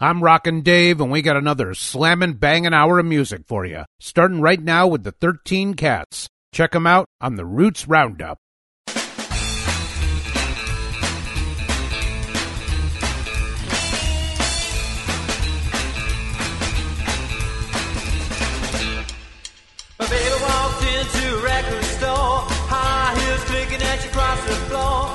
I'm Rockin' Dave, and we got another slammin' bangin' hour of music for you, starting right now with the 13 Cats. Check 'em out on the Roots Roundup. My baby walked into a record store, high heels clicking at you across the floor.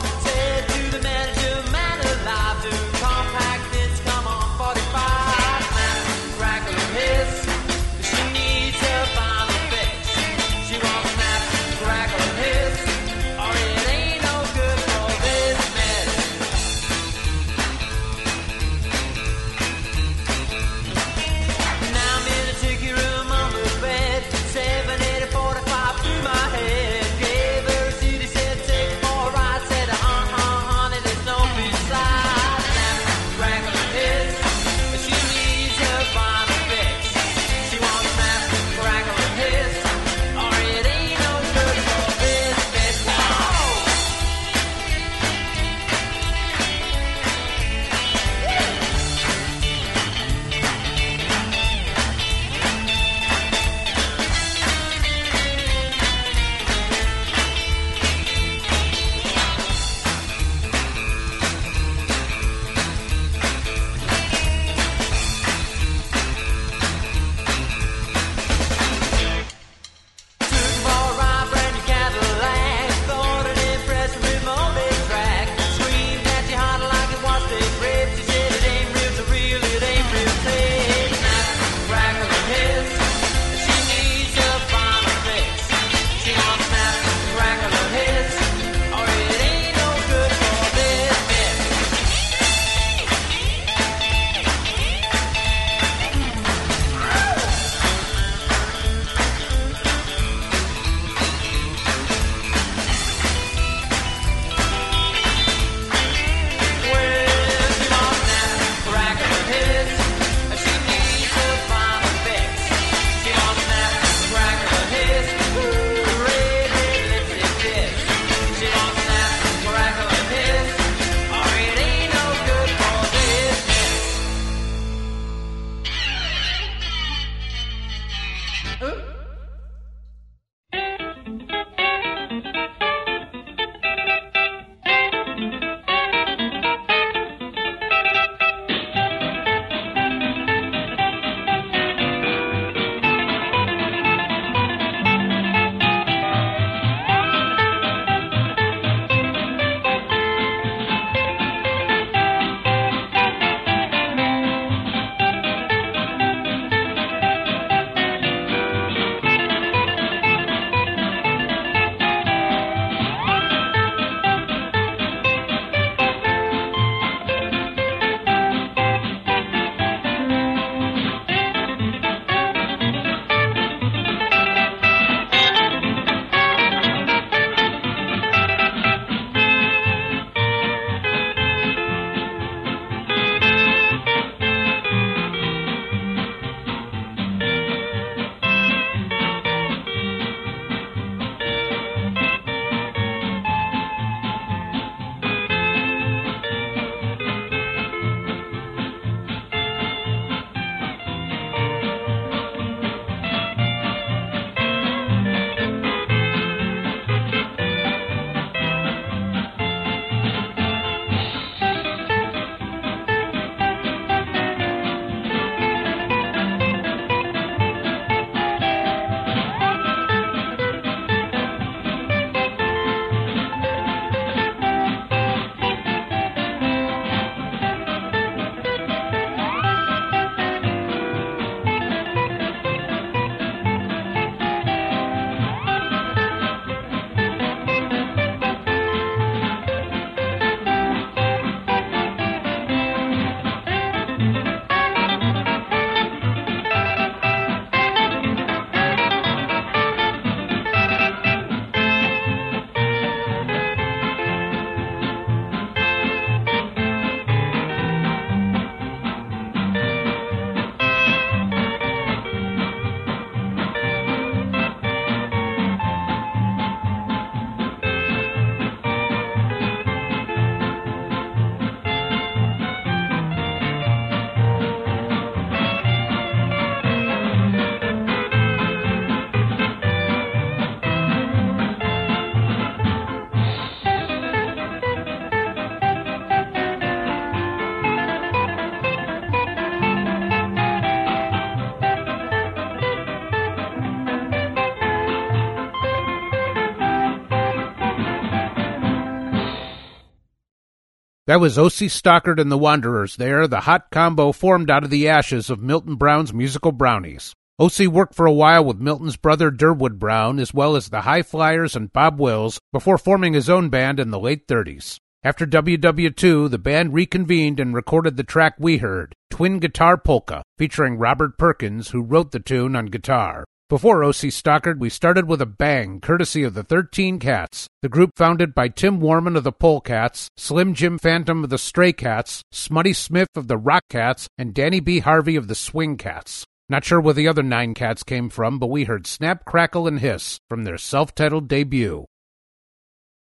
That was O.C. Stockard and the Wanderers there, the hot combo formed out of the ashes of Milton Brown's Musical Brownies. O.C. worked for a while with Milton's brother Durwood Brown, as well as the High Flyers and Bob Wills, before forming his own band in the late 30s. After WW2, the band reconvened and recorded the track we heard, Twin Guitar Polka, featuring Robert Perkins, who wrote the tune on guitar. Before O.C. Stockard, we started with a bang, courtesy of the 13 Cats, the group founded by Tim Warman of the Pole Cats, Slim Jim Phantom of the Stray Cats, Smutty Smith of the Rock Cats, and Danny B. Harvey of the Swing Cats. Not sure where the other 9 cats came from, but we heard Snap, Crackle, and Hiss from their self-titled debut.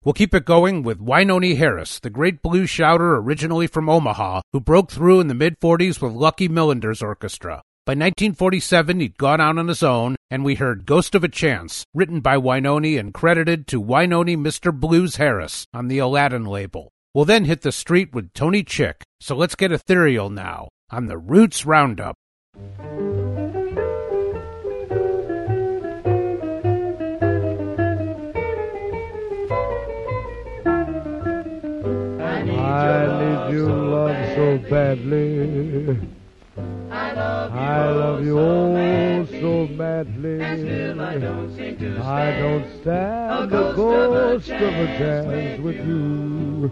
We'll keep it going with Wynonie Harris, the great blues shouter originally from Omaha, who broke through in the mid-40s with Lucky Millander's orchestra. By 1947, he'd gone out on his own, and we heard Ghost of a Chance, written by Wynonie and credited to Wynonie Mr. Blues Harris on the Aladdin label. We'll then hit the street with Tony Chick, so let's get ethereal now on the Roots Roundup. I need your love so badly. I love you all so madly, and still I don't seem to stand. I don't stand the ghost of a chance with you,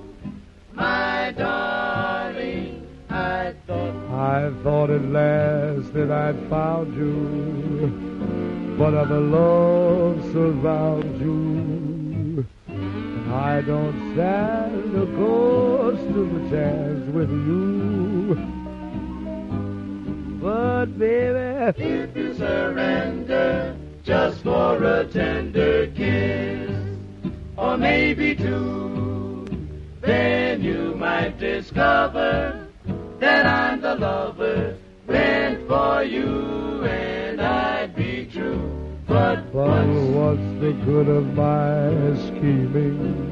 my darling. I thought at last that I'd found you, but other love surrounds you. I don't stand the ghost of a chance with you. But baby, if you surrender just for a tender kiss, or maybe two, then you might discover that I'm the lover meant for you, and I'd be true. But what's the good of my scheming?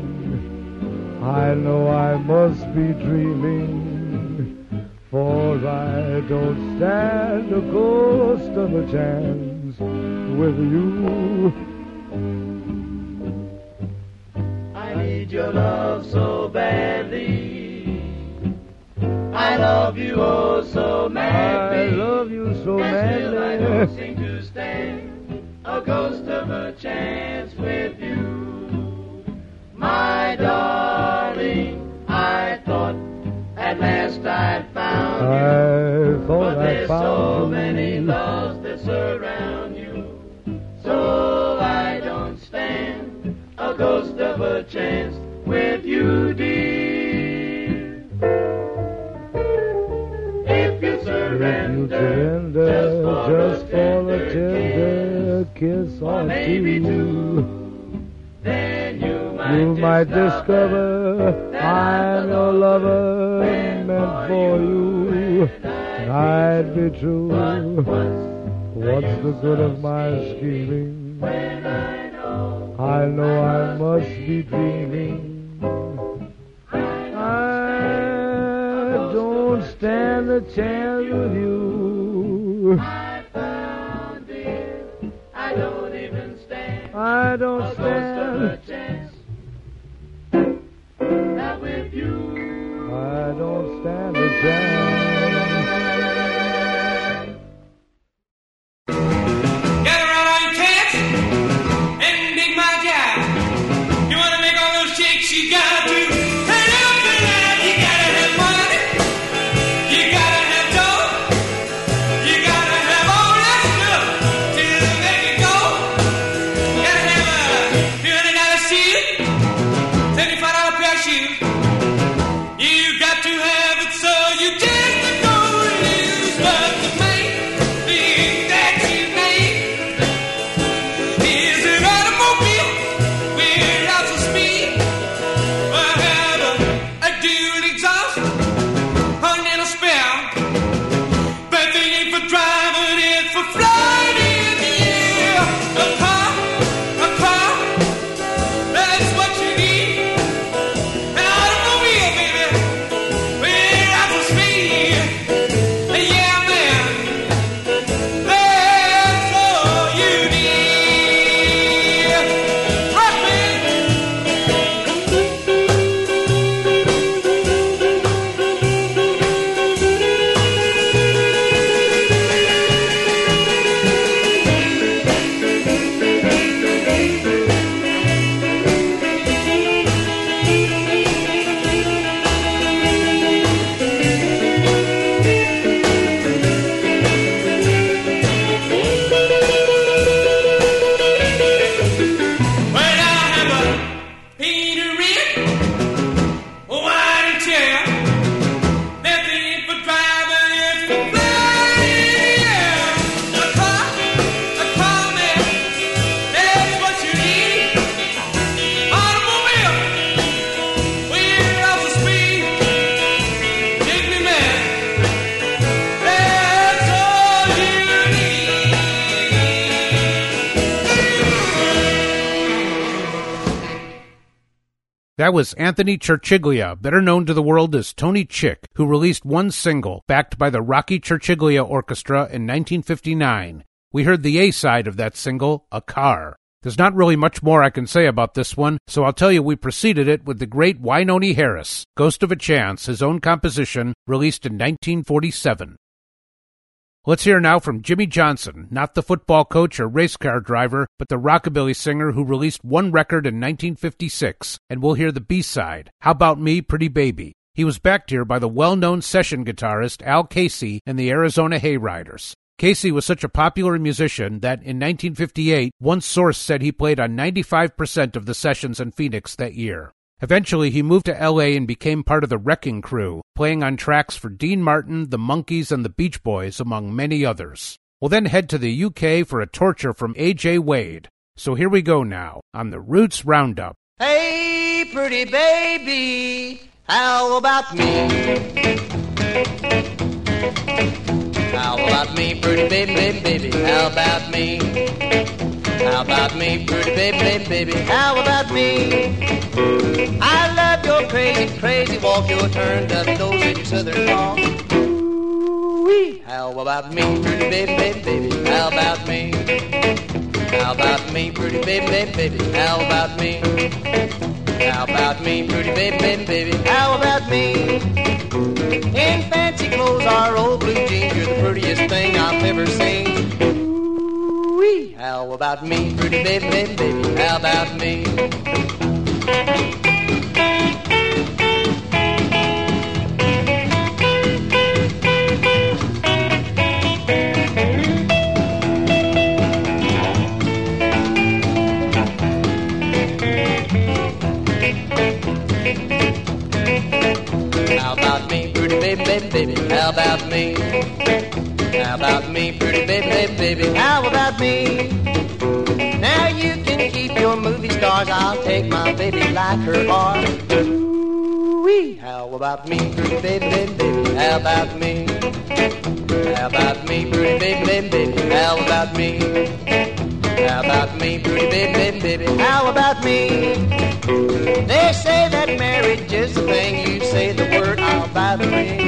I know I must be dreaming, for I don't stand a ghost of a chance with you. I need your love so badly. I love you oh so madly. I love you so madly. I don't seem to stand a ghost of a chance with you, my darling. I thought at last I'd found you, but there's so many loves that surround you, so I don't stand a ghost of a chance with you, dear. If you surrender just for a tender kiss or maybe two, then you might discover I'm your lover meant for you, and I'd be true. What's the good of my scheming? I know I must be dreaming. I don't stand a chance with you. I found it. I don't stand a chance. With you. I don't stand a chance. Get around, cats, and dig my job. You want to make all those shakes, you got to turn up the light. You got to have money, you got to have dough, you got to have all that stuff till they make it go. Got to have a $200 seat, $35 pair of shoes. But That was Anthony Chirchiglia, better known to the world as Tony Chick, who released one single, backed by the Rocky Chirchiglia Orchestra, in 1959. We heard the A-side of that single, A Car. There's not really much more I can say about this one, so I'll tell you we preceded it with the great Wynonie Harris, Ghost of a Chance, his own composition, released in 1947. Let's hear now from Jimmy Johnson, not the football coach or race car driver, but the rockabilly singer who released one record in 1956, and we'll hear the B-side, How About Me, Pretty Baby. He was backed here by the well-known session guitarist Al Casey and the Arizona Hayriders. Casey was such a popular musician that in 1958, one source said he played on 95% of the sessions in Phoenix that year. Eventually, he moved to L.A. and became part of the Wrecking Crew, playing on tracks for Dean Martin, the Monkees, and the Beach Boys, among many others. We'll then head to the U.K. for a torture from A.J. Wade. So here we go now, on the Roots Roundup. Hey, pretty baby, how about me? How about me, pretty baby, baby, baby, how about me? How about me, pretty baby, baby, baby, how about me? I love your crazy, crazy walk, your turned up nose and your southern song. Ooh-wee. How about me, pretty baby, baby, baby, how about me? How about me, pretty baby, baby, baby, how about me? How about me, pretty baby, baby, baby, how about me? In fancy clothes, our old blue jeans, you're the prettiest thing I've ever seen. How about me, pretty baby, baby, baby, how about me? How about me, pretty baby, baby, baby, how about me? How about me, pretty baby, baby, baby, how about me? Now you can keep your movie stars, I'll take my baby like her are. Ooh-wee. How about me, pretty baby, baby, baby, how about me? How about me, pretty baby, baby, baby, how about me? How about me, pretty baby, baby, baby, how about me? They say that marriage is the thing, you say the word, I'll buy the ring.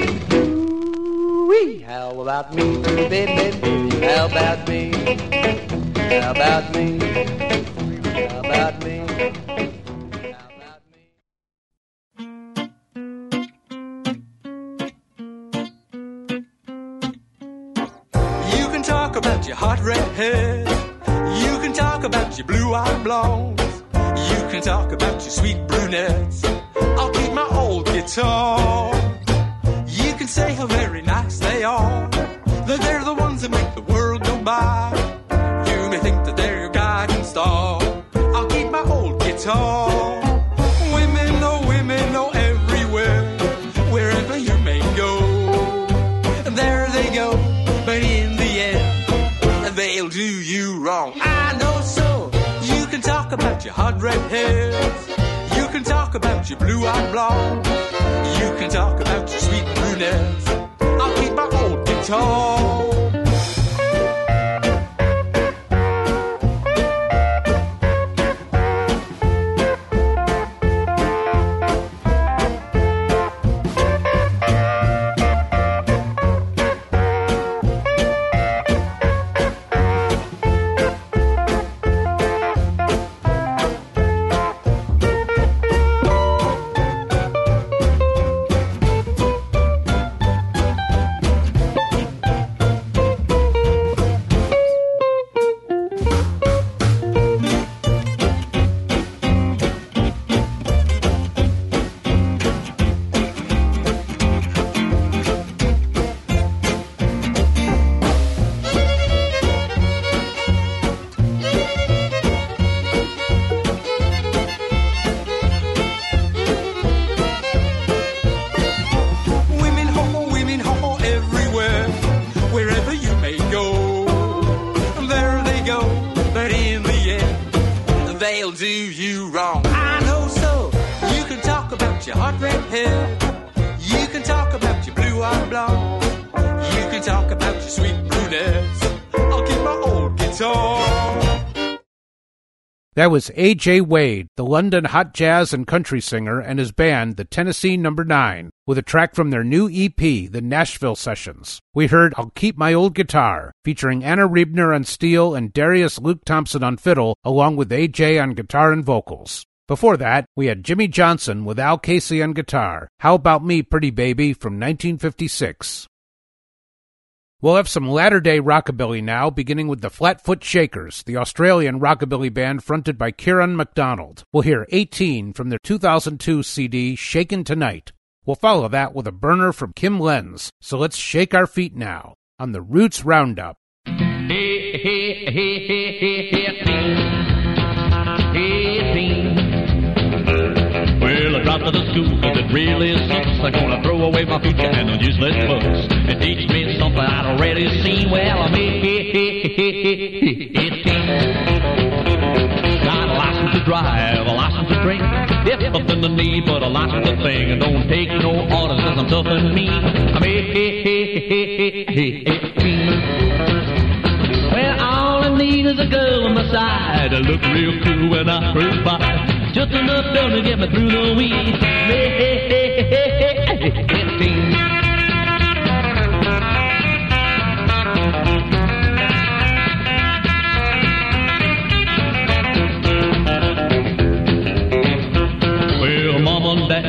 How about me, pretty baby, baby, baby, how about me? How about me? How about me? How about me? You can talk about your hot red hair. You can talk about your blue-eyed blondes. You can talk about your sweet brunettes. I'll keep my old guitar. You can say how very nice they are, that they're the ones that make the world go by. You may think that they're your guiding star, I'll keep my old guitar. Women, oh everywhere, wherever you may go, there they go, but in the end, they'll do you wrong. I know so. You can talk about your hot red hairs, you can talk about your blue-eyed blonde. You can talk about your sweet brunettes. I'll keep my old guitar. That was A.J. Wade, the London hot jazz and country singer, and his band, the Tennessee No. 9, with a track from their new EP, The Nashville Sessions. We heard I'll Keep My Old Guitar, featuring Anna Riebner on steel and Darius Luke Thompson on fiddle, along with A.J. on guitar and vocals. Before that, we had Jimmy Johnson with Al Casey on guitar, How About Me, Pretty Baby, from 1956. We'll have some latter-day rockabilly now, beginning with the Flatfoot Shakers, the Australian rockabilly band fronted by Kieran MacDonald. We'll hear 18 from their 2002 CD, Shakin' Tonight. We'll follow that with a burner from Kim Lenz, so let's shake our feet now on the Roots Roundup. Hey, hey, hey, hey, hey, hey, hey. Well, I dropped to the school because it really sucks. I'm gonna throw away my future and the useless books. It teach me something I'd already seen. Well, I mean, got a license to drive, a license to drink. There's nothing to need but a license to think. And don't take no orders 'cause I'm tough and mean. I mean, well, all I need is a girl on my side. I look real cool when I cruise by. Just enough dough to get me through the week.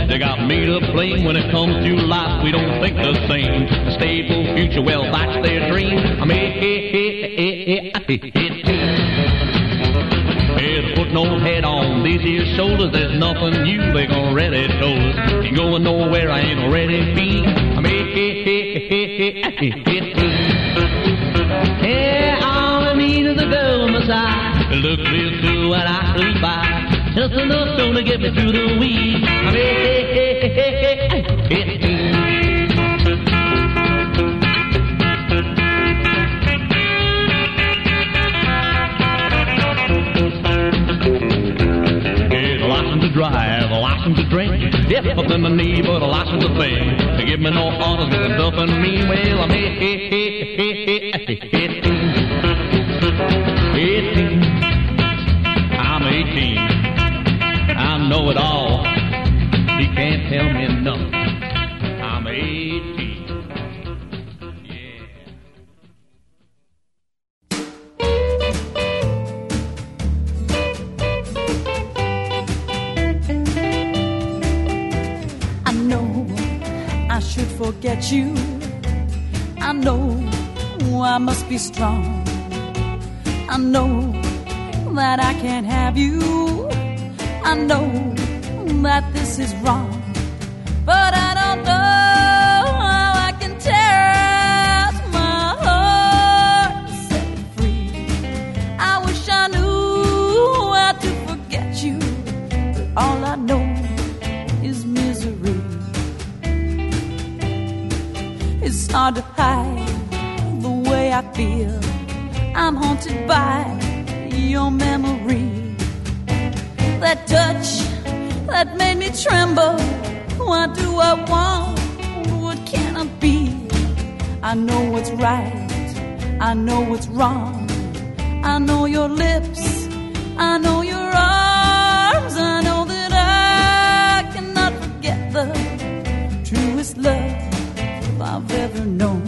They got me to blame when it comes to life. We don't think the same. Stable future, well, that's their dream. I mean, better put no head on these here shoulders. There's nothing new they already told us. Ain't going nowhere, I ain't already been. I mean, yeah, all I need is a girl on my side. Look real cool when I flew by. Just enough to get me through the week. I mean, here's a license to drive, a license to drink. Yes, yeah, something I need, but a license to think. They give me no orders, get the stuff and me. Well, I mean, I'm 18. Know it all. He can't tell me enough. I'm 18. Yeah. I know I should forget you. I know I must be strong. I know that I can't have you. I know that this is wrong, but I don't know how I can tear my heart to set it free. I wish I knew how to forget you, but all I know is misery. It's hard to hide the way I feel. I'm haunted by your memory. That touch that made me tremble. What do I want? What can I be? I know what's right. I know what's wrong. I know your lips. I know your arms. I know that I cannot forget the truest love I've ever known.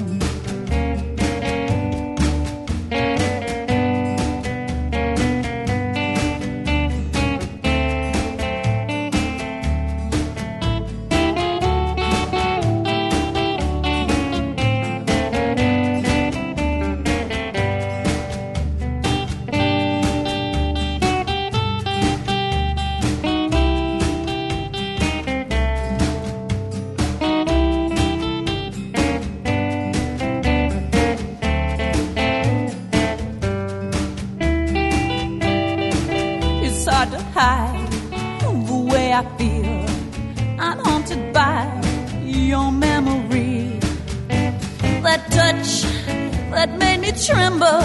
Tremble,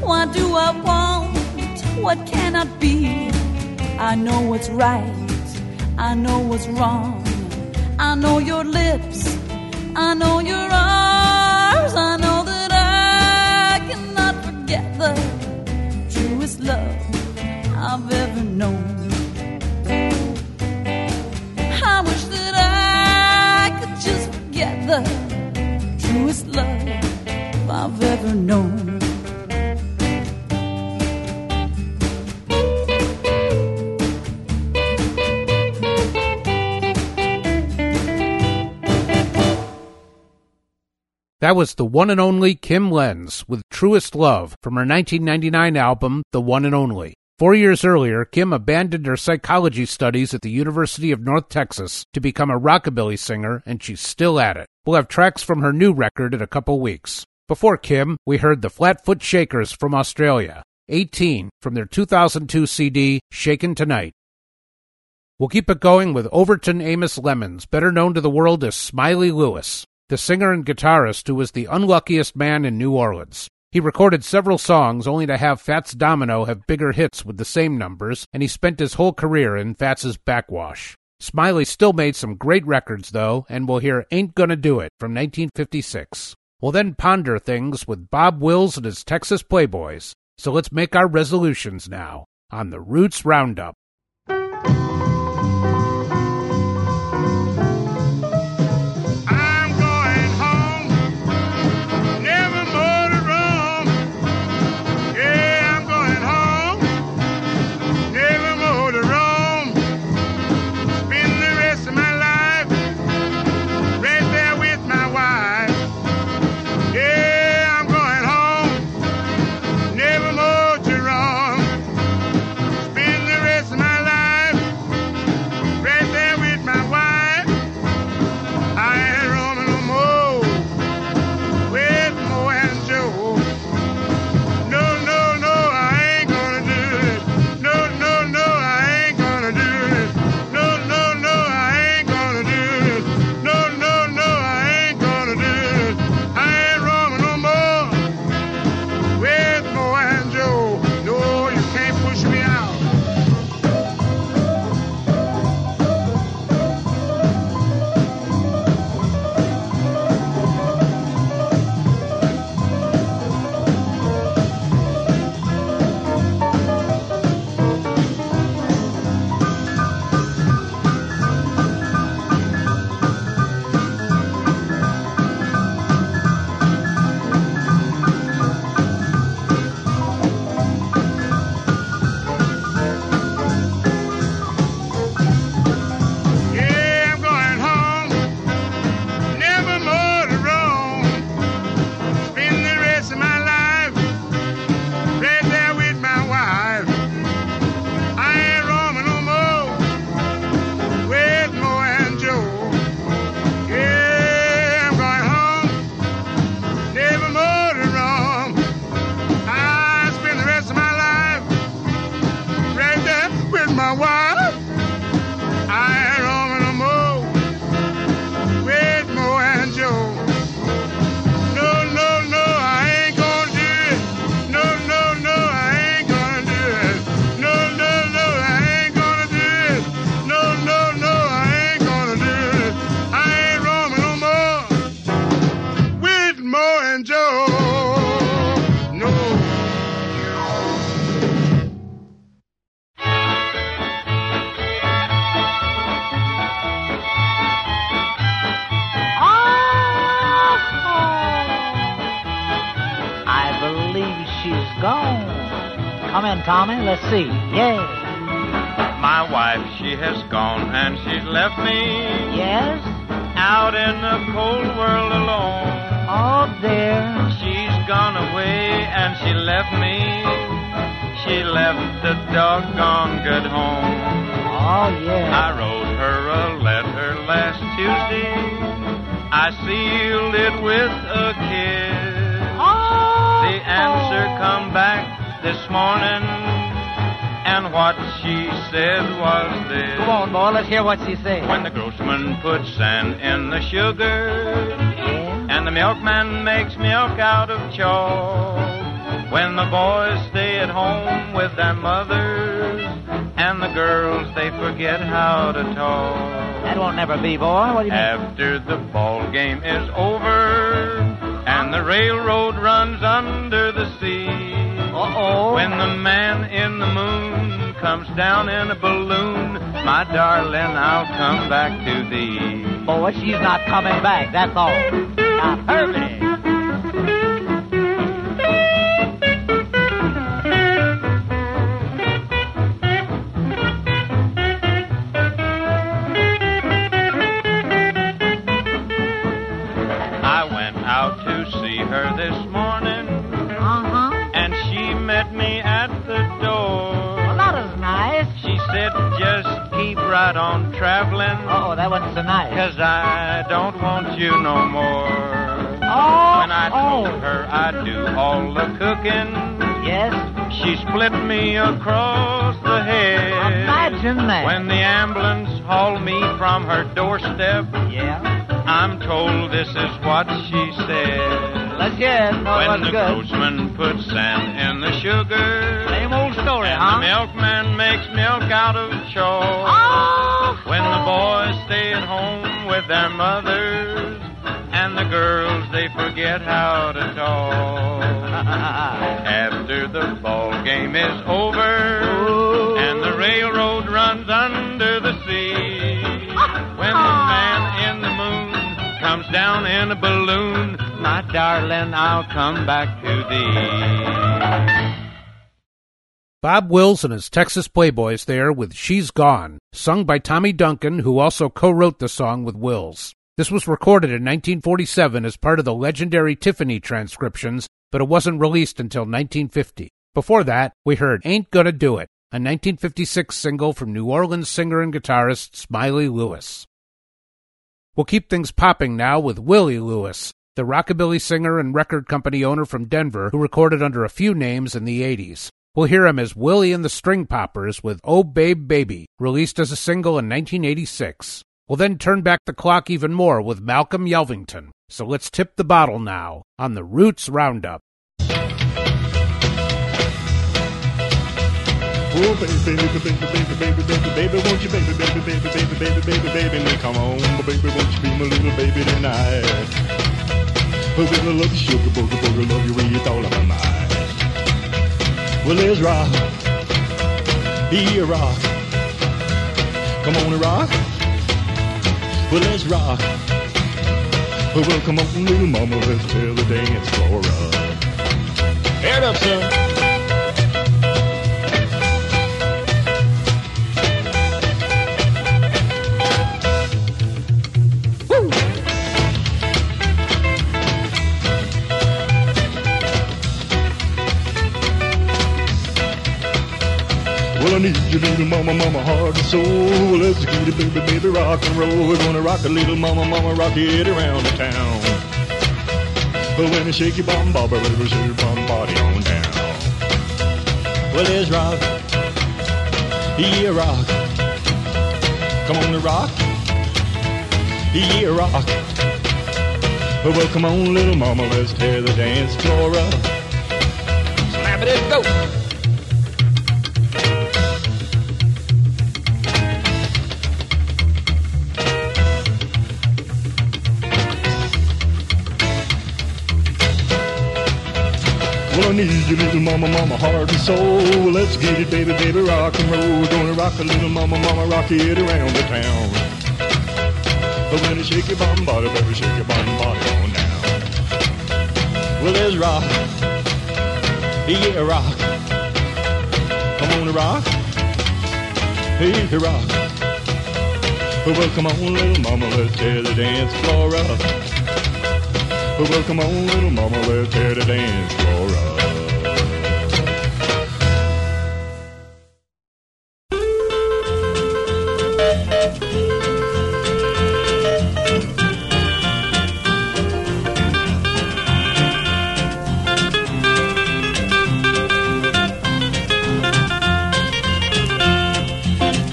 what do I want? What can I be? I know what's right, I know what's wrong. I know your lips, I know your arms. I know that I cannot forget the truest love I've ever known. I wish that I could just forget the truest love I've ever known. That was the one and only Kim Lenz with Truest Love from her 1999 album, The One and Only. 4 years earlier, Kim abandoned her psychology studies at the University of North Texas to become a rockabilly singer, and she's still at it. We'll have tracks from her new record in a couple weeks. Before Kim, we heard the Flatfoot Shakers from Australia, 18 from their 2002 CD, Shakin' Tonight. We'll keep it going with Overton Amos Lemons, better known to the world as Smiley Lewis, the singer and guitarist who was the unluckiest man in New Orleans. He recorded several songs only to have Fats Domino have bigger hits with the same numbers, and he spent his whole career in Fats' backwash. Smiley still made some great records, though, and we'll hear Ain't Gonna Do It from 1956. We'll then ponder things with Bob Wills and his Texas Playboys. So let's make our resolutions now on the Roots Roundup. Let's see. Yes. My wife, she has gone and she's left me. Yes. Out in the cold world alone. Oh, dear. She's gone away and she left me. She left the doggone good home. Oh, yeah. I wrote her a letter last Tuesday. I sealed it with a kiss. Oh. The answer come back this morning. And what she said was this. Come on, boy, let's hear what she said. When the groceman puts sand in the sugar, yeah, and the milkman makes milk out of chalk, when the boys stay at home with their mothers, and the girls, they forget how to talk. That won't never be, boy. What do you mean? After the ball game is over, and the railroad runs under the sea. Uh-oh. When the man in the moon comes down in a balloon, my darling, I'll come back to thee. Boy, she's not coming back, that's all. Now, hurry. I went out to see her this morning, and she met me at the door. Well, not as nice. She said, just keep right on traveling. Oh, that wasn't so nice. 'Cause I don't want you no more. Oh, when I told her I do all the cooking, yes, she split me across the head. Imagine that. When the ambulance hauled me from her doorstep, I'm told this is what she said. Let's hear it. When the groceman puts sand in the sugar, same old story, and the milkman makes milk out of chalk. Oh. When the boys stay at home with their mothers, and the girls, they forget how to talk. After the ball game is over, and the railroad runs under the sea, when the man in the moon comes down in a balloon, my darling, I'll come back to thee. Bob Wills and his Texas Playboys there with She's Gone, sung by Tommy Duncan, who also co-wrote the song with Wills. This was recorded in 1947 as part of the legendary Tiffany transcriptions, but it wasn't released until 1950. Before that, we heard Ain't Gonna Do It, a 1956 single from New Orleans singer and guitarist Smiley Lewis. We'll keep things popping now with Willie Lewis, the rockabilly singer and record company owner from Denver who recorded under a few names in the 80s. We'll hear him as Willie and the String Poppers with Oh Babe Baby, released as a single in 1986. We'll then turn back the clock even more with Malcolm Yelvington. So let's tip the bottle now on the Roots Roundup. Oh, baby, baby, baby, baby, baby, baby, baby, won't you, baby, baby, baby, baby, baby, baby, baby, and come on, baby, won't you be my little baby tonight? Oh, baby, I love you, sugar booger, booger, love you with all of my mind. Well, let's rock, be a rock, come on and rock. Well, let's rock. Well, come on, little mama, let's fill the dance floor up. Air it up, son. Woo! Well, I need you, little mama, mama, heart and soul. Let's get it, baby, baby, rock and roll. We're gonna rock a little mama, mama, rock it around the town. But when you shake your bum, bobber, baby, shake your bum body on down. Well, let's rock, yeah, rock. Come on and rock, yeah, rock. Well, come on, little mama, let's tear the dance floor up. Slap it and go. Well, I need you, little mama, mama, heart and soul. Let's get it, baby, baby, rock and roll. We're gonna rock a little mama, mama, rock it around the town. But when you shake your bottom body, baby, shake your bottom body on down. Well, there's rock, yeah, rock. Come on to rock, hey, rock. Well, come on, little mama, let's tear the dance floor up. Well, come on, little mama, let's hear the dance floor up.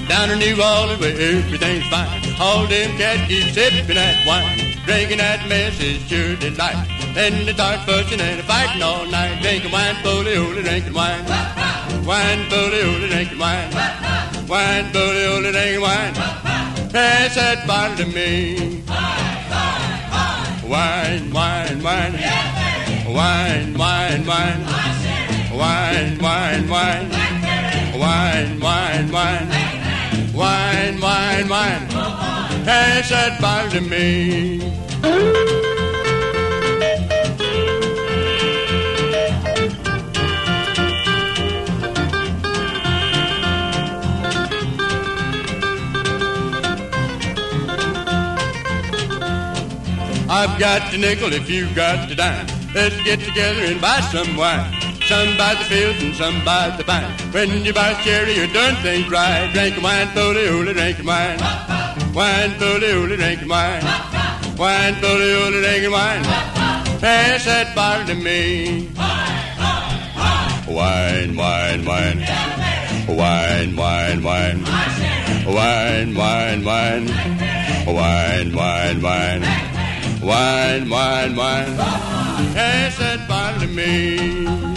Down in New Orleans where everything's fine, all them cats keep sipping that wine. Drinking that mess is sure delight. Then they start fussing and fighting all night. Drinking wine, bully, holy, drinking wine. Wine, bully, holy, drinking wine. Wine, bully, holy, drinking wine. Pass that bottle to me. Wine, wine, wine. Wine, wine, wine. Wine, wine, wine. Wine, wine, wine, wine, wine, wine, wine, pass that bottle to me. I've got the nickel if you've got the dime. Let's get together and buy some wine. Some by the fields and some by the vine. When you buy sherry, you done things right. Drink wine, foley, holy, drink wine. Wine, foley, holy, drink wine. Wine, foley, holy, drink wine. Pass that bottle to me. Wine, wine, wine. Wine, wine, wine. Wine, wine, wine. Wine, wine, wine. Wine, wine, wine, pass that bottle to me.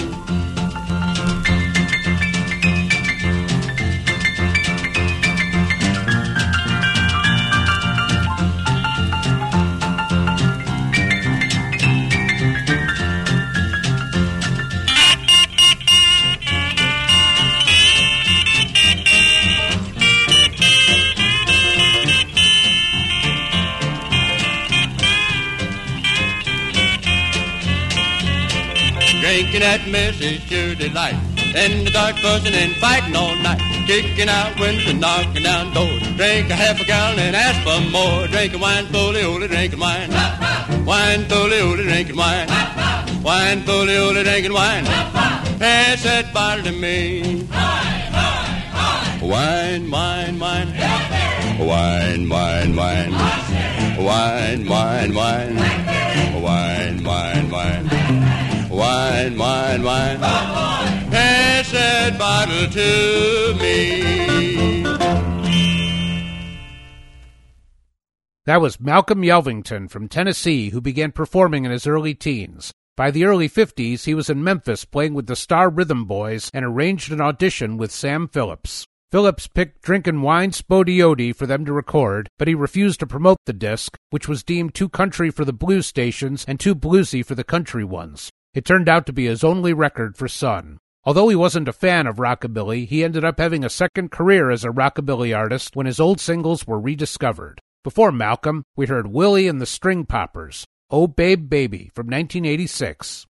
Drinking that mess is sure delight. In the dark, fussing and fighting all night. Kicking out windows and knocking down doors. Drink a half a gallon and ask for more. Drinking wine, fully, holy, drinking wine. Wine, fully, holy, drinking wine. Wine, fully, holy, drinking wine. Pass that bottle to me. Wine, wine, wine. Wine, wine, wine. Wine, wine, wine. Wine, wine, wine. Wine, wine, wine, pass that bottle to me. That was Malcolm Yelvington from Tennessee, who began performing in his early teens. By the early 50s, he was in Memphis playing with the Star Rhythm Boys and arranged an audition with Sam Phillips. Phillips picked Drinkin' Wine Spodiote for them to record, but he refused to promote the disc, which was deemed too country for the blues stations and too bluesy for the country ones. It turned out to be his only record for Sun. Although he wasn't a fan of rockabilly, he ended up having a second career as a rockabilly artist when his old singles were rediscovered. Before Malcolm, we heard Willie and the String Poppers, Oh Babe Baby, from 1986.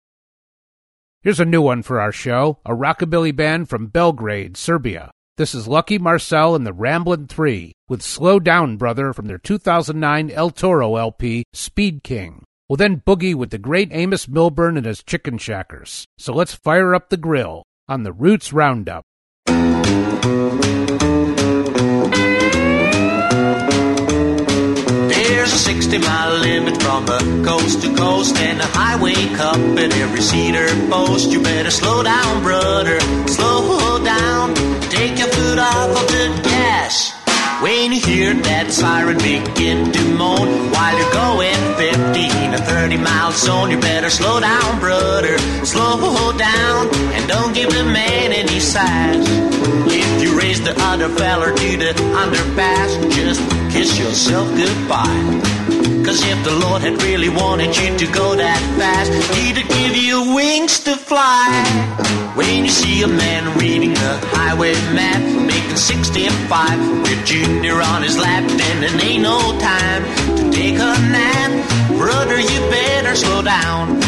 Here's a new one for our show, a rockabilly band from Belgrade, Serbia. This is Lucky Marcel and the Ramblin' Three, with Slow Down Brother from their 2009 El Toro LP, Speed King. We'll then boogie with the great Amos Milburn and his Chicken Shackers. So let's fire up the grill on the Roots Roundup. There's a 60-mile limit from the coast to coast and a highway cup at every cedar post. You better slow down, brother, slow down. Take your foot off of the gas. When you hear that siren begin to moan while you're going 15 or 30 mile zone, you better slow down, brother, slow down, and don't give the man any size. If you raise the other feller to the underpass, just kiss yourself goodbye. Cause if the Lord had really wanted you to go that fast, he'd give you wings to fly. When you see a man reading the highway map, making 65 with Junior on his lap, then it ain't no time to take a nap. Brother, you better slow down.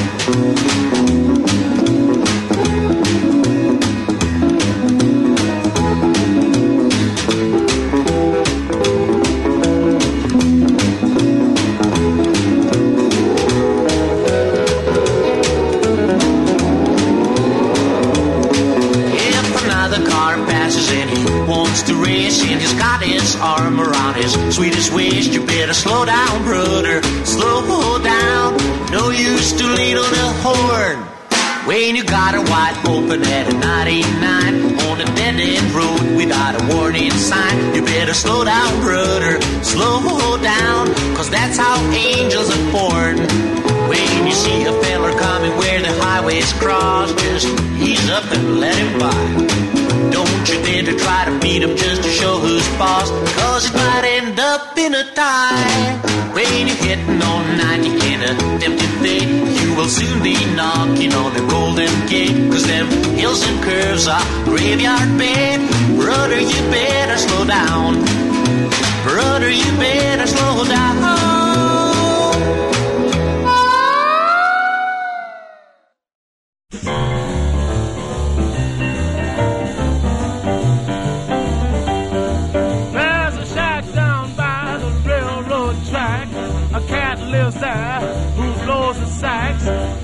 And he's got his arm around his sweetest waist, you better slow down, brother, slow down. No use to lean on a horn when you got a wide open at a 99 on a dead-end road without a warning sign. You better slow down, brother, slow down, cause that's how angels are born. When you see a feller coming where the highways cross, just ease up and let him by. Don't you dare to try to beat him just to show who's boss, cause it might end up in a tie. When you're hitting on 90 in a tempting fate, you will soon be knocking on the Golden Gate, 'cause them hills and curves are graveyard bed. Brother, you better slow down. Brother, you better slow down.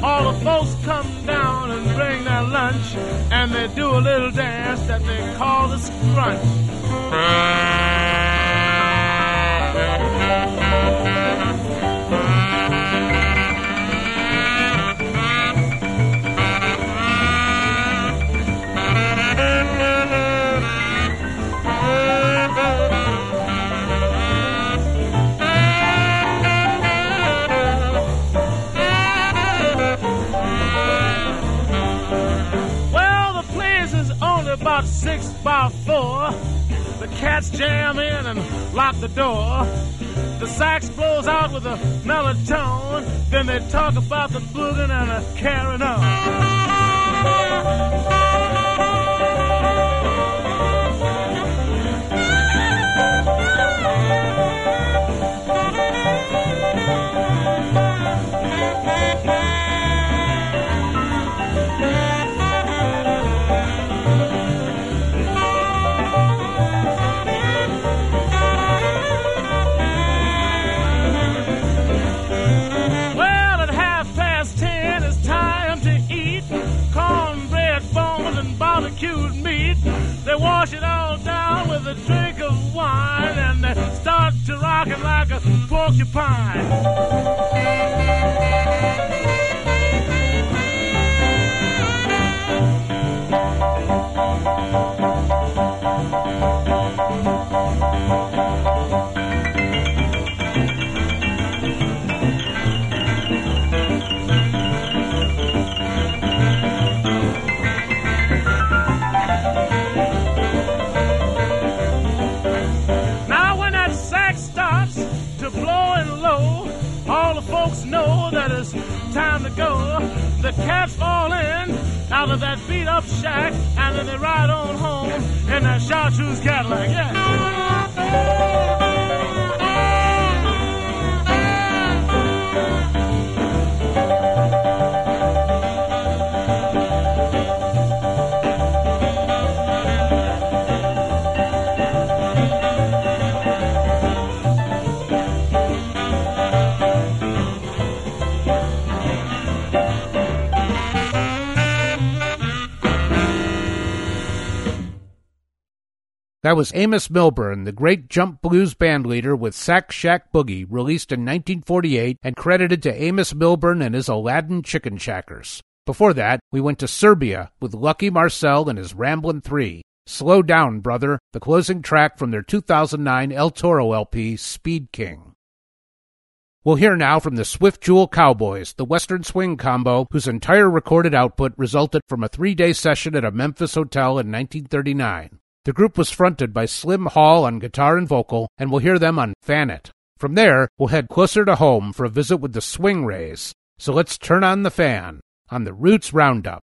All the folks come down and bring their lunch, and they do a little dance that they call the scrunch. About 6 by 4, the cats jam in and lock the door. The sax blows out with a mellow tone. Then they talk about the boogin' and a carrying on. They wash it all down with a drink of wine, and they start to rock it like a porcupine. Go. The cats fall in out of that beat-up shack, and then they ride on home in that chartreuse Cadillac. Yeah. That was Amos Milburn, the great jump blues bandleader with Sack Shack Boogie, released in 1948 and credited to Amos Milburn and his Aladdin Chicken Shackers. Before that, we went to Serbia with Lucky Marcel and his Ramblin' Three. Slow Down, Brother, the closing track from their 2009 El Toro LP, Speed King. We'll hear now from the Swift Jewel Cowboys, the Western Swing combo, whose entire recorded output resulted from a 3-day session at a Memphis hotel in 1939. The group was fronted by Slim Hall on guitar and vocal, and we'll hear them on Fan It. From there, we'll head closer to home for a visit with the Swing Rays. So let's turn on the fan on the Roots Roundup.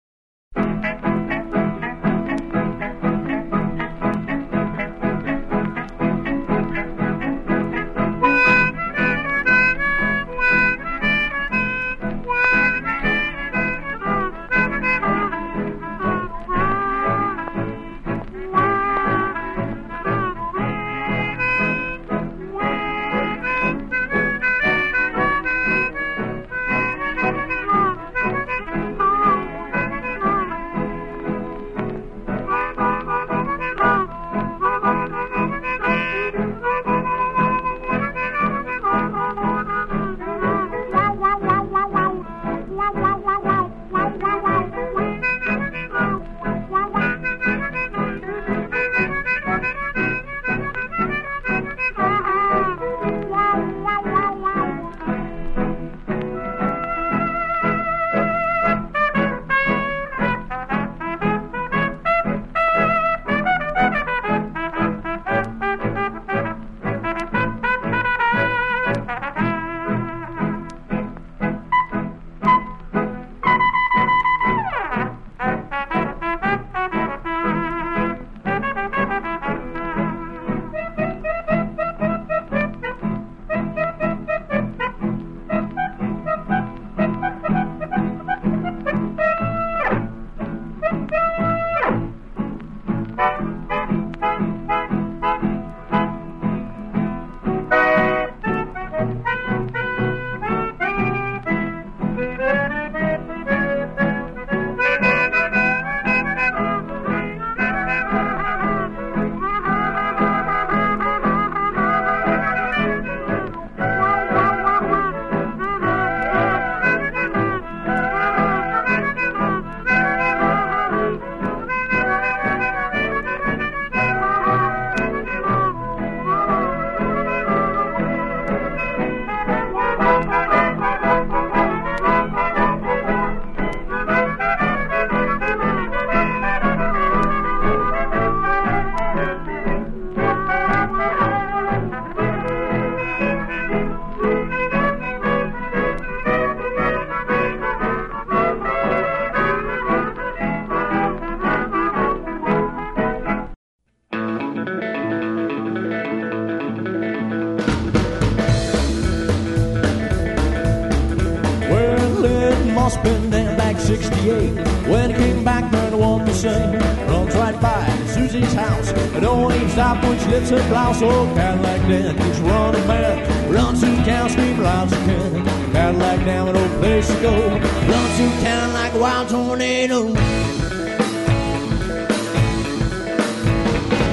boss been down back 68. When he came back, none was the same. Runs right by Susie's house, and no one even stopped when she lifts her blouse. Oh, Cadillac Dan keeps running back. Runs through town, scream loud as she can. Cadillac down an old place to go. Runs through town like a wild tornado.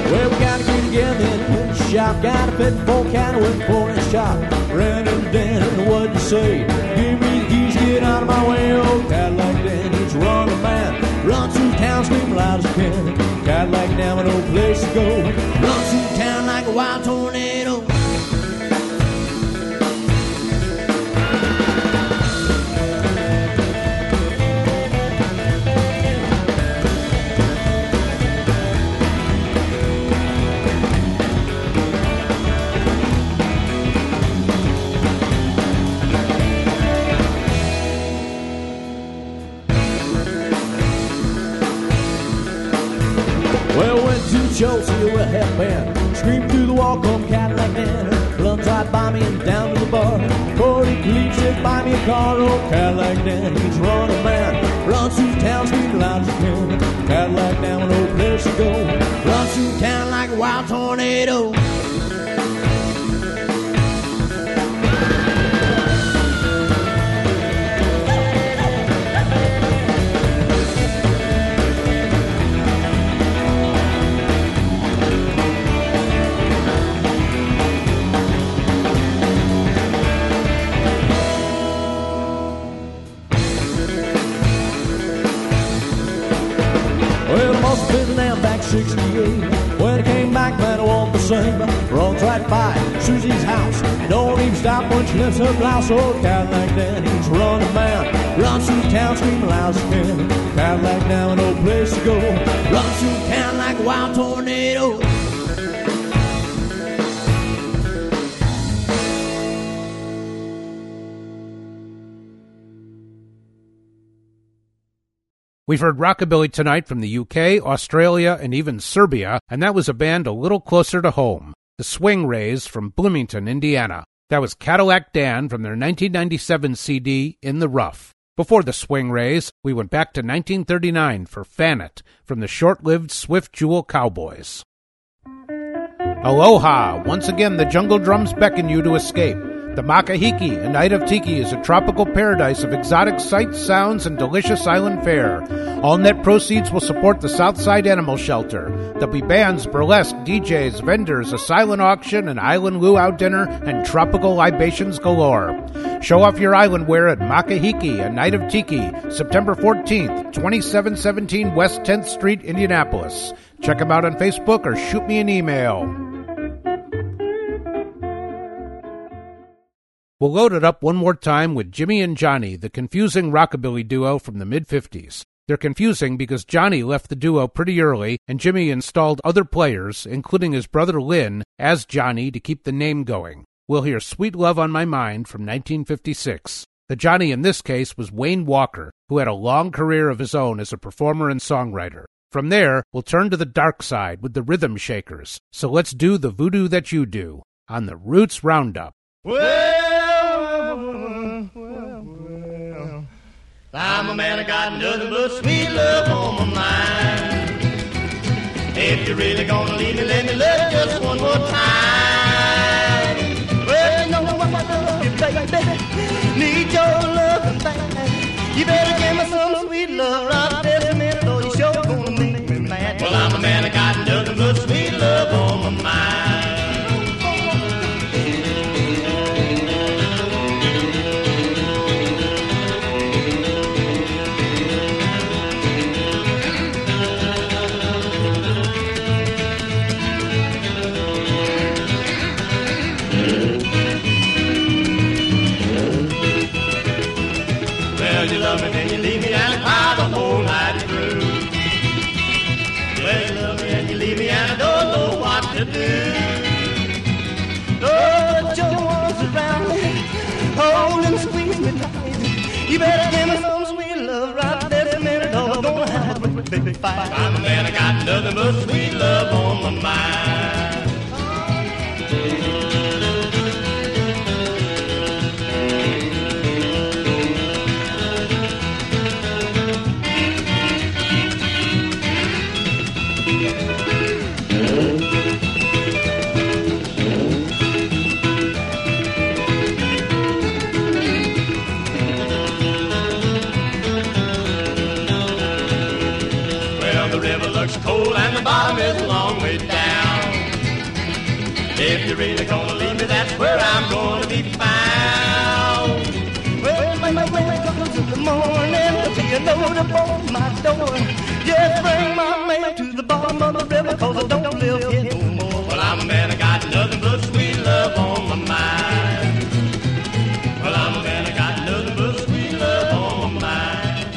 Well, we gotta get together in a pit shop. Gotta fit the pole cat with a 4-inch chop. Ran in the den, what'd you say? Give me the keys, get out of my way. Oh, Cadillac Dan, he's running man. Runs through town, scream loud as you can. Cadillac Dan, with no place to go. Runs through town like a wild tornado. Josie, a half man, screamed through the walk-up Cadillac Dan. Blunts right by me and down to the bar. Cody Cleaves it by me a car. Oh, Cadillac Dan, he's running man. Runs through town, scream loud as you can. Cadillac Dan, with no place to go. Runs through town like a wild tornado. Back 68. When he came back, man, I want the same. Runs right by Susie's house. Don't even stop when she lifts her blouse. Oh, Cadillac Dan, he's running man. Runs through town, screaming loud as he can. Cadillac now, no place to go. Runs through town like a wild tornado. We've heard Rockabilly Tonight from the UK, Australia, and even Serbia, and that was a band a little closer to home, the Swing Rays from Bloomington, Indiana. That was Cadillac Dan from their 1997 CD, In the Rough. Before the Swing Rays, we went back to 1939 for Fan It from the short-lived Swift Jewel Cowboys. Aloha! Once again, the jungle drums beckon you to escape. The Makahiki, a night of tiki, is a tropical paradise of exotic sights, sounds, and delicious island fare. All net proceeds will support the Southside Animal Shelter. There'll be bands, burlesque, DJs, vendors, a silent auction, an island luau dinner, and tropical libations galore. Show off your island wear at Makahiki, a night of tiki, September 14th, 2717 West 10th Street, Indianapolis. Check them out on Facebook or shoot me an email. We'll load it up one more time with Jimmy and Johnny, the confusing rockabilly duo from the mid-50s. They're confusing because Johnny left the duo pretty early, and Jimmy installed other players, including his brother Lynn, as Johnny to keep the name going. We'll hear Sweet Love on My Mind from 1956. The Johnny in this case was Wayne Walker, who had a long career of his own as a performer and songwriter. From there, we'll turn to the dark side with the Rhythm Shakers. So let's do the voodoo that you do on the Roots Roundup. I'm a man, I got nothing but sweet love on my mind. If you're really gonna leave me, let me love just one more time. Well, you know I love you, baby. Need your love, baby. You better give me some sweet love right this minute, or you sure gonna make me mad. Well, I'm a man, I got nothing but sweet love on my mind. You better give me some sweet love right this minute, or don't have a big fight. I'm a man, I got nothing but sweet love on my mind. really gonna leave me, that's where I'm gonna be found. Well, when comes in the morning, there'll be a note upon my door. Just bring my man to the bottom of the river, cause I don't live here no more. Well, I'm a man, I got nothing but sweet love on my mind. Well, I'm a man, I got nothing but sweet love on my mind.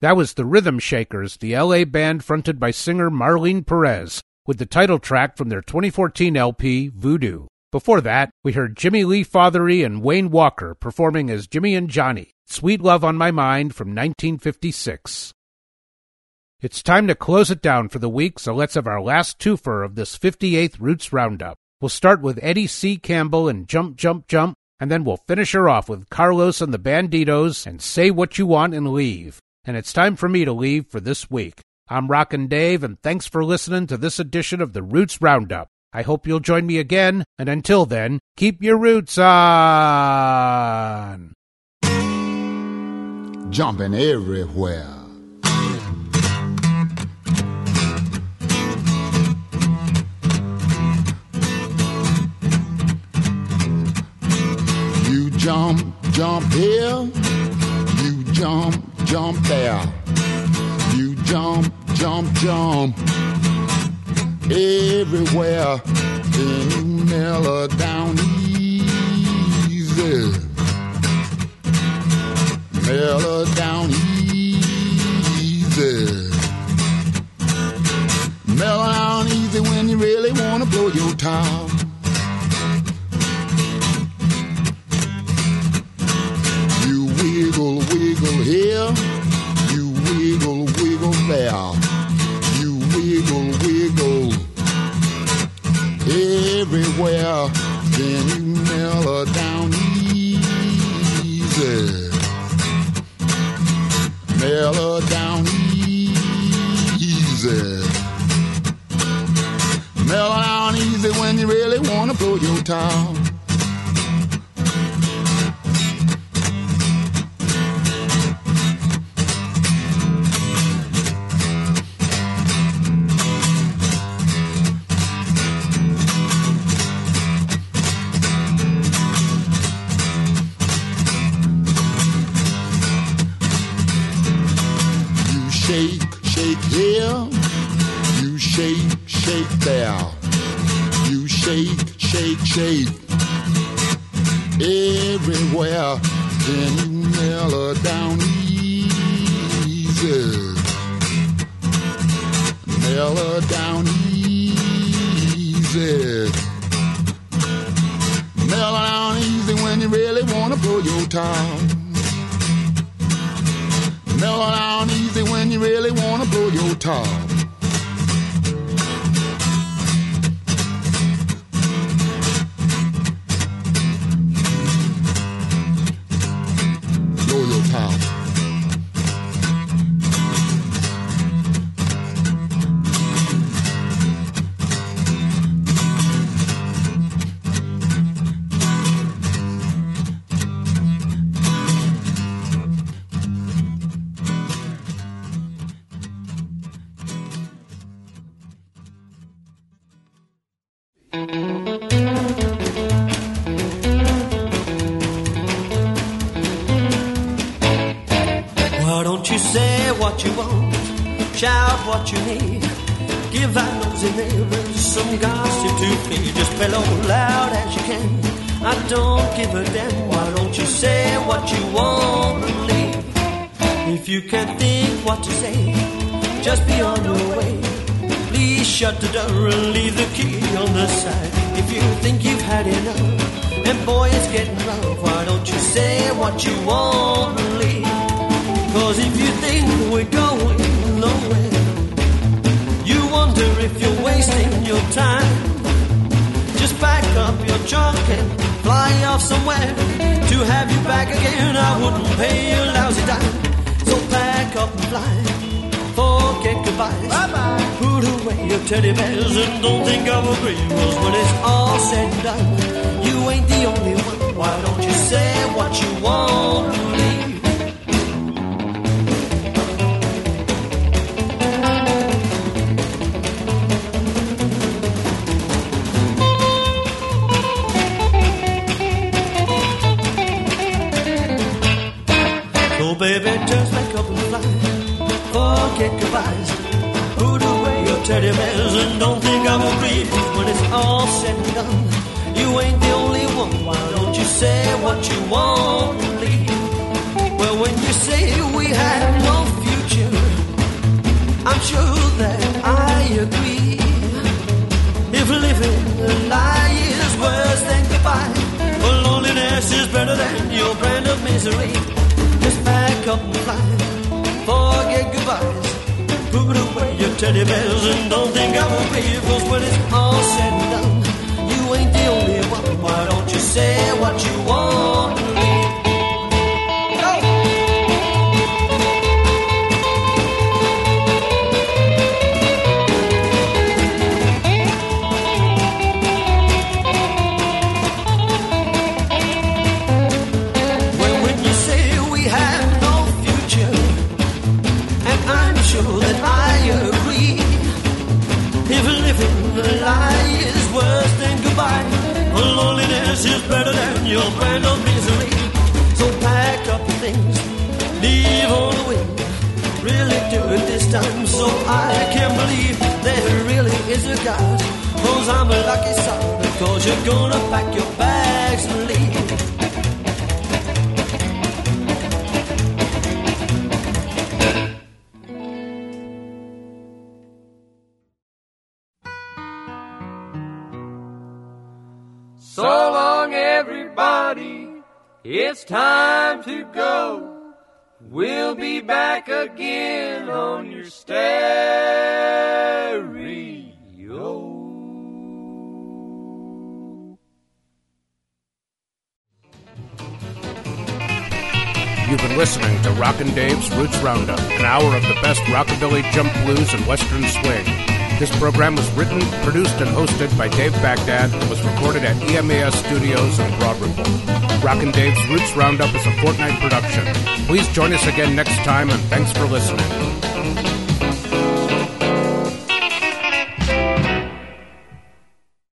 That was the Rhythm Shakers, the L.A. band fronted by singer Marlene Perez, with the title track from their 2014 LP, Voodoo. Before that, we heard Jimmy Lee Fothery and Wayne Walker performing as Jimmy and Johnny, Sweet Love on My Mind from 1956. It's time to close it down for the week, so let's have our last twofer of this 58th Roots Roundup. We'll start with Eddie C. Campbell and Jump, Jump, Jump, and then we'll finish her off with Carlos and the Bandidos and Say What You Want and Leave. And it's time for me to leave for this week. I'm Rockin' Dave, and thanks for listening to this edition of the Roots Roundup. I hope you'll join me again, and until then, keep your roots on! Jumping everywhere. You jump, jump here. You jump, jump there. You jump, jump, jump everywhere. And you mellow down easy. Mellow down easy. Mellow down easy when you really wanna blow your top. You wiggle, wiggle here, you wiggle, wiggle there, you wiggle, wiggle everywhere, then you mellow down easy, mellow down easy, mellow down easy when you really wanna blow your top. shake, shake here. You shake, shake there. You shake, shake, shake. Everywhere. Then you mellow down easy. Mellow down easy. Mellow down easy when you really want to blow your top. Mellow down easy when you really want to blow your top. Blow your top. You need. Give out nosy neighbors some gossip to feed. Just bellow loud as you can. I don't give a damn. Why don't you say what you want and leave? If you can't think what to say, just be on your way. Please shut the door and leave the key on the side. If you think you've had enough and boy it's getting rough, why don't you say what you want and leave? Cause if you think we're going nowhere, wonder if you're wasting your time. Just pack up your junk and fly off somewhere. To have you back again, I wouldn't pay a lousy dime. So pack up and fly, forget goodbyes. Bye-bye. Put away your teddy bears and don't think of a dream. 'Cause when it's all said and done, you ain't the only one. Why don't you say what you want to leave? Baby, just back up and fly. Forget goodbyes. Put away your teddy bears and don't think I will breathe. When it's all said and done, you ain't the only one. Why don't you say what you want and leave? Well, when you say we had no future, I'm sure that I agree. If living a lie is worse than goodbye, well, loneliness is better than your brand of misery. Just pack up and fly, forget goodbyes. Put away your teddy bears and don't think I will leave. 'Cause when it's all said and done, you ain't the only one. Why don't you say what you want to leave? Is better than your brand of misery. So pack up your things, leave on the wind. Really do it this time, so I can't believe there really is a God. 'Cause I'm a lucky son, because you're gonna pack your bags and leave. It's time to go. We'll be back again on your stereo. You've been listening to Rockin' Dave's Roots Roundup, an hour of the best rockabilly, jump blues, and western swing. This program was written, produced, and hosted by Dave Baghdad and was recorded at EMAS Studios in Broad Ripple. Rockin' Dave's Roots Roundup is a Fortnite production. Please join us again next time, and thanks for listening.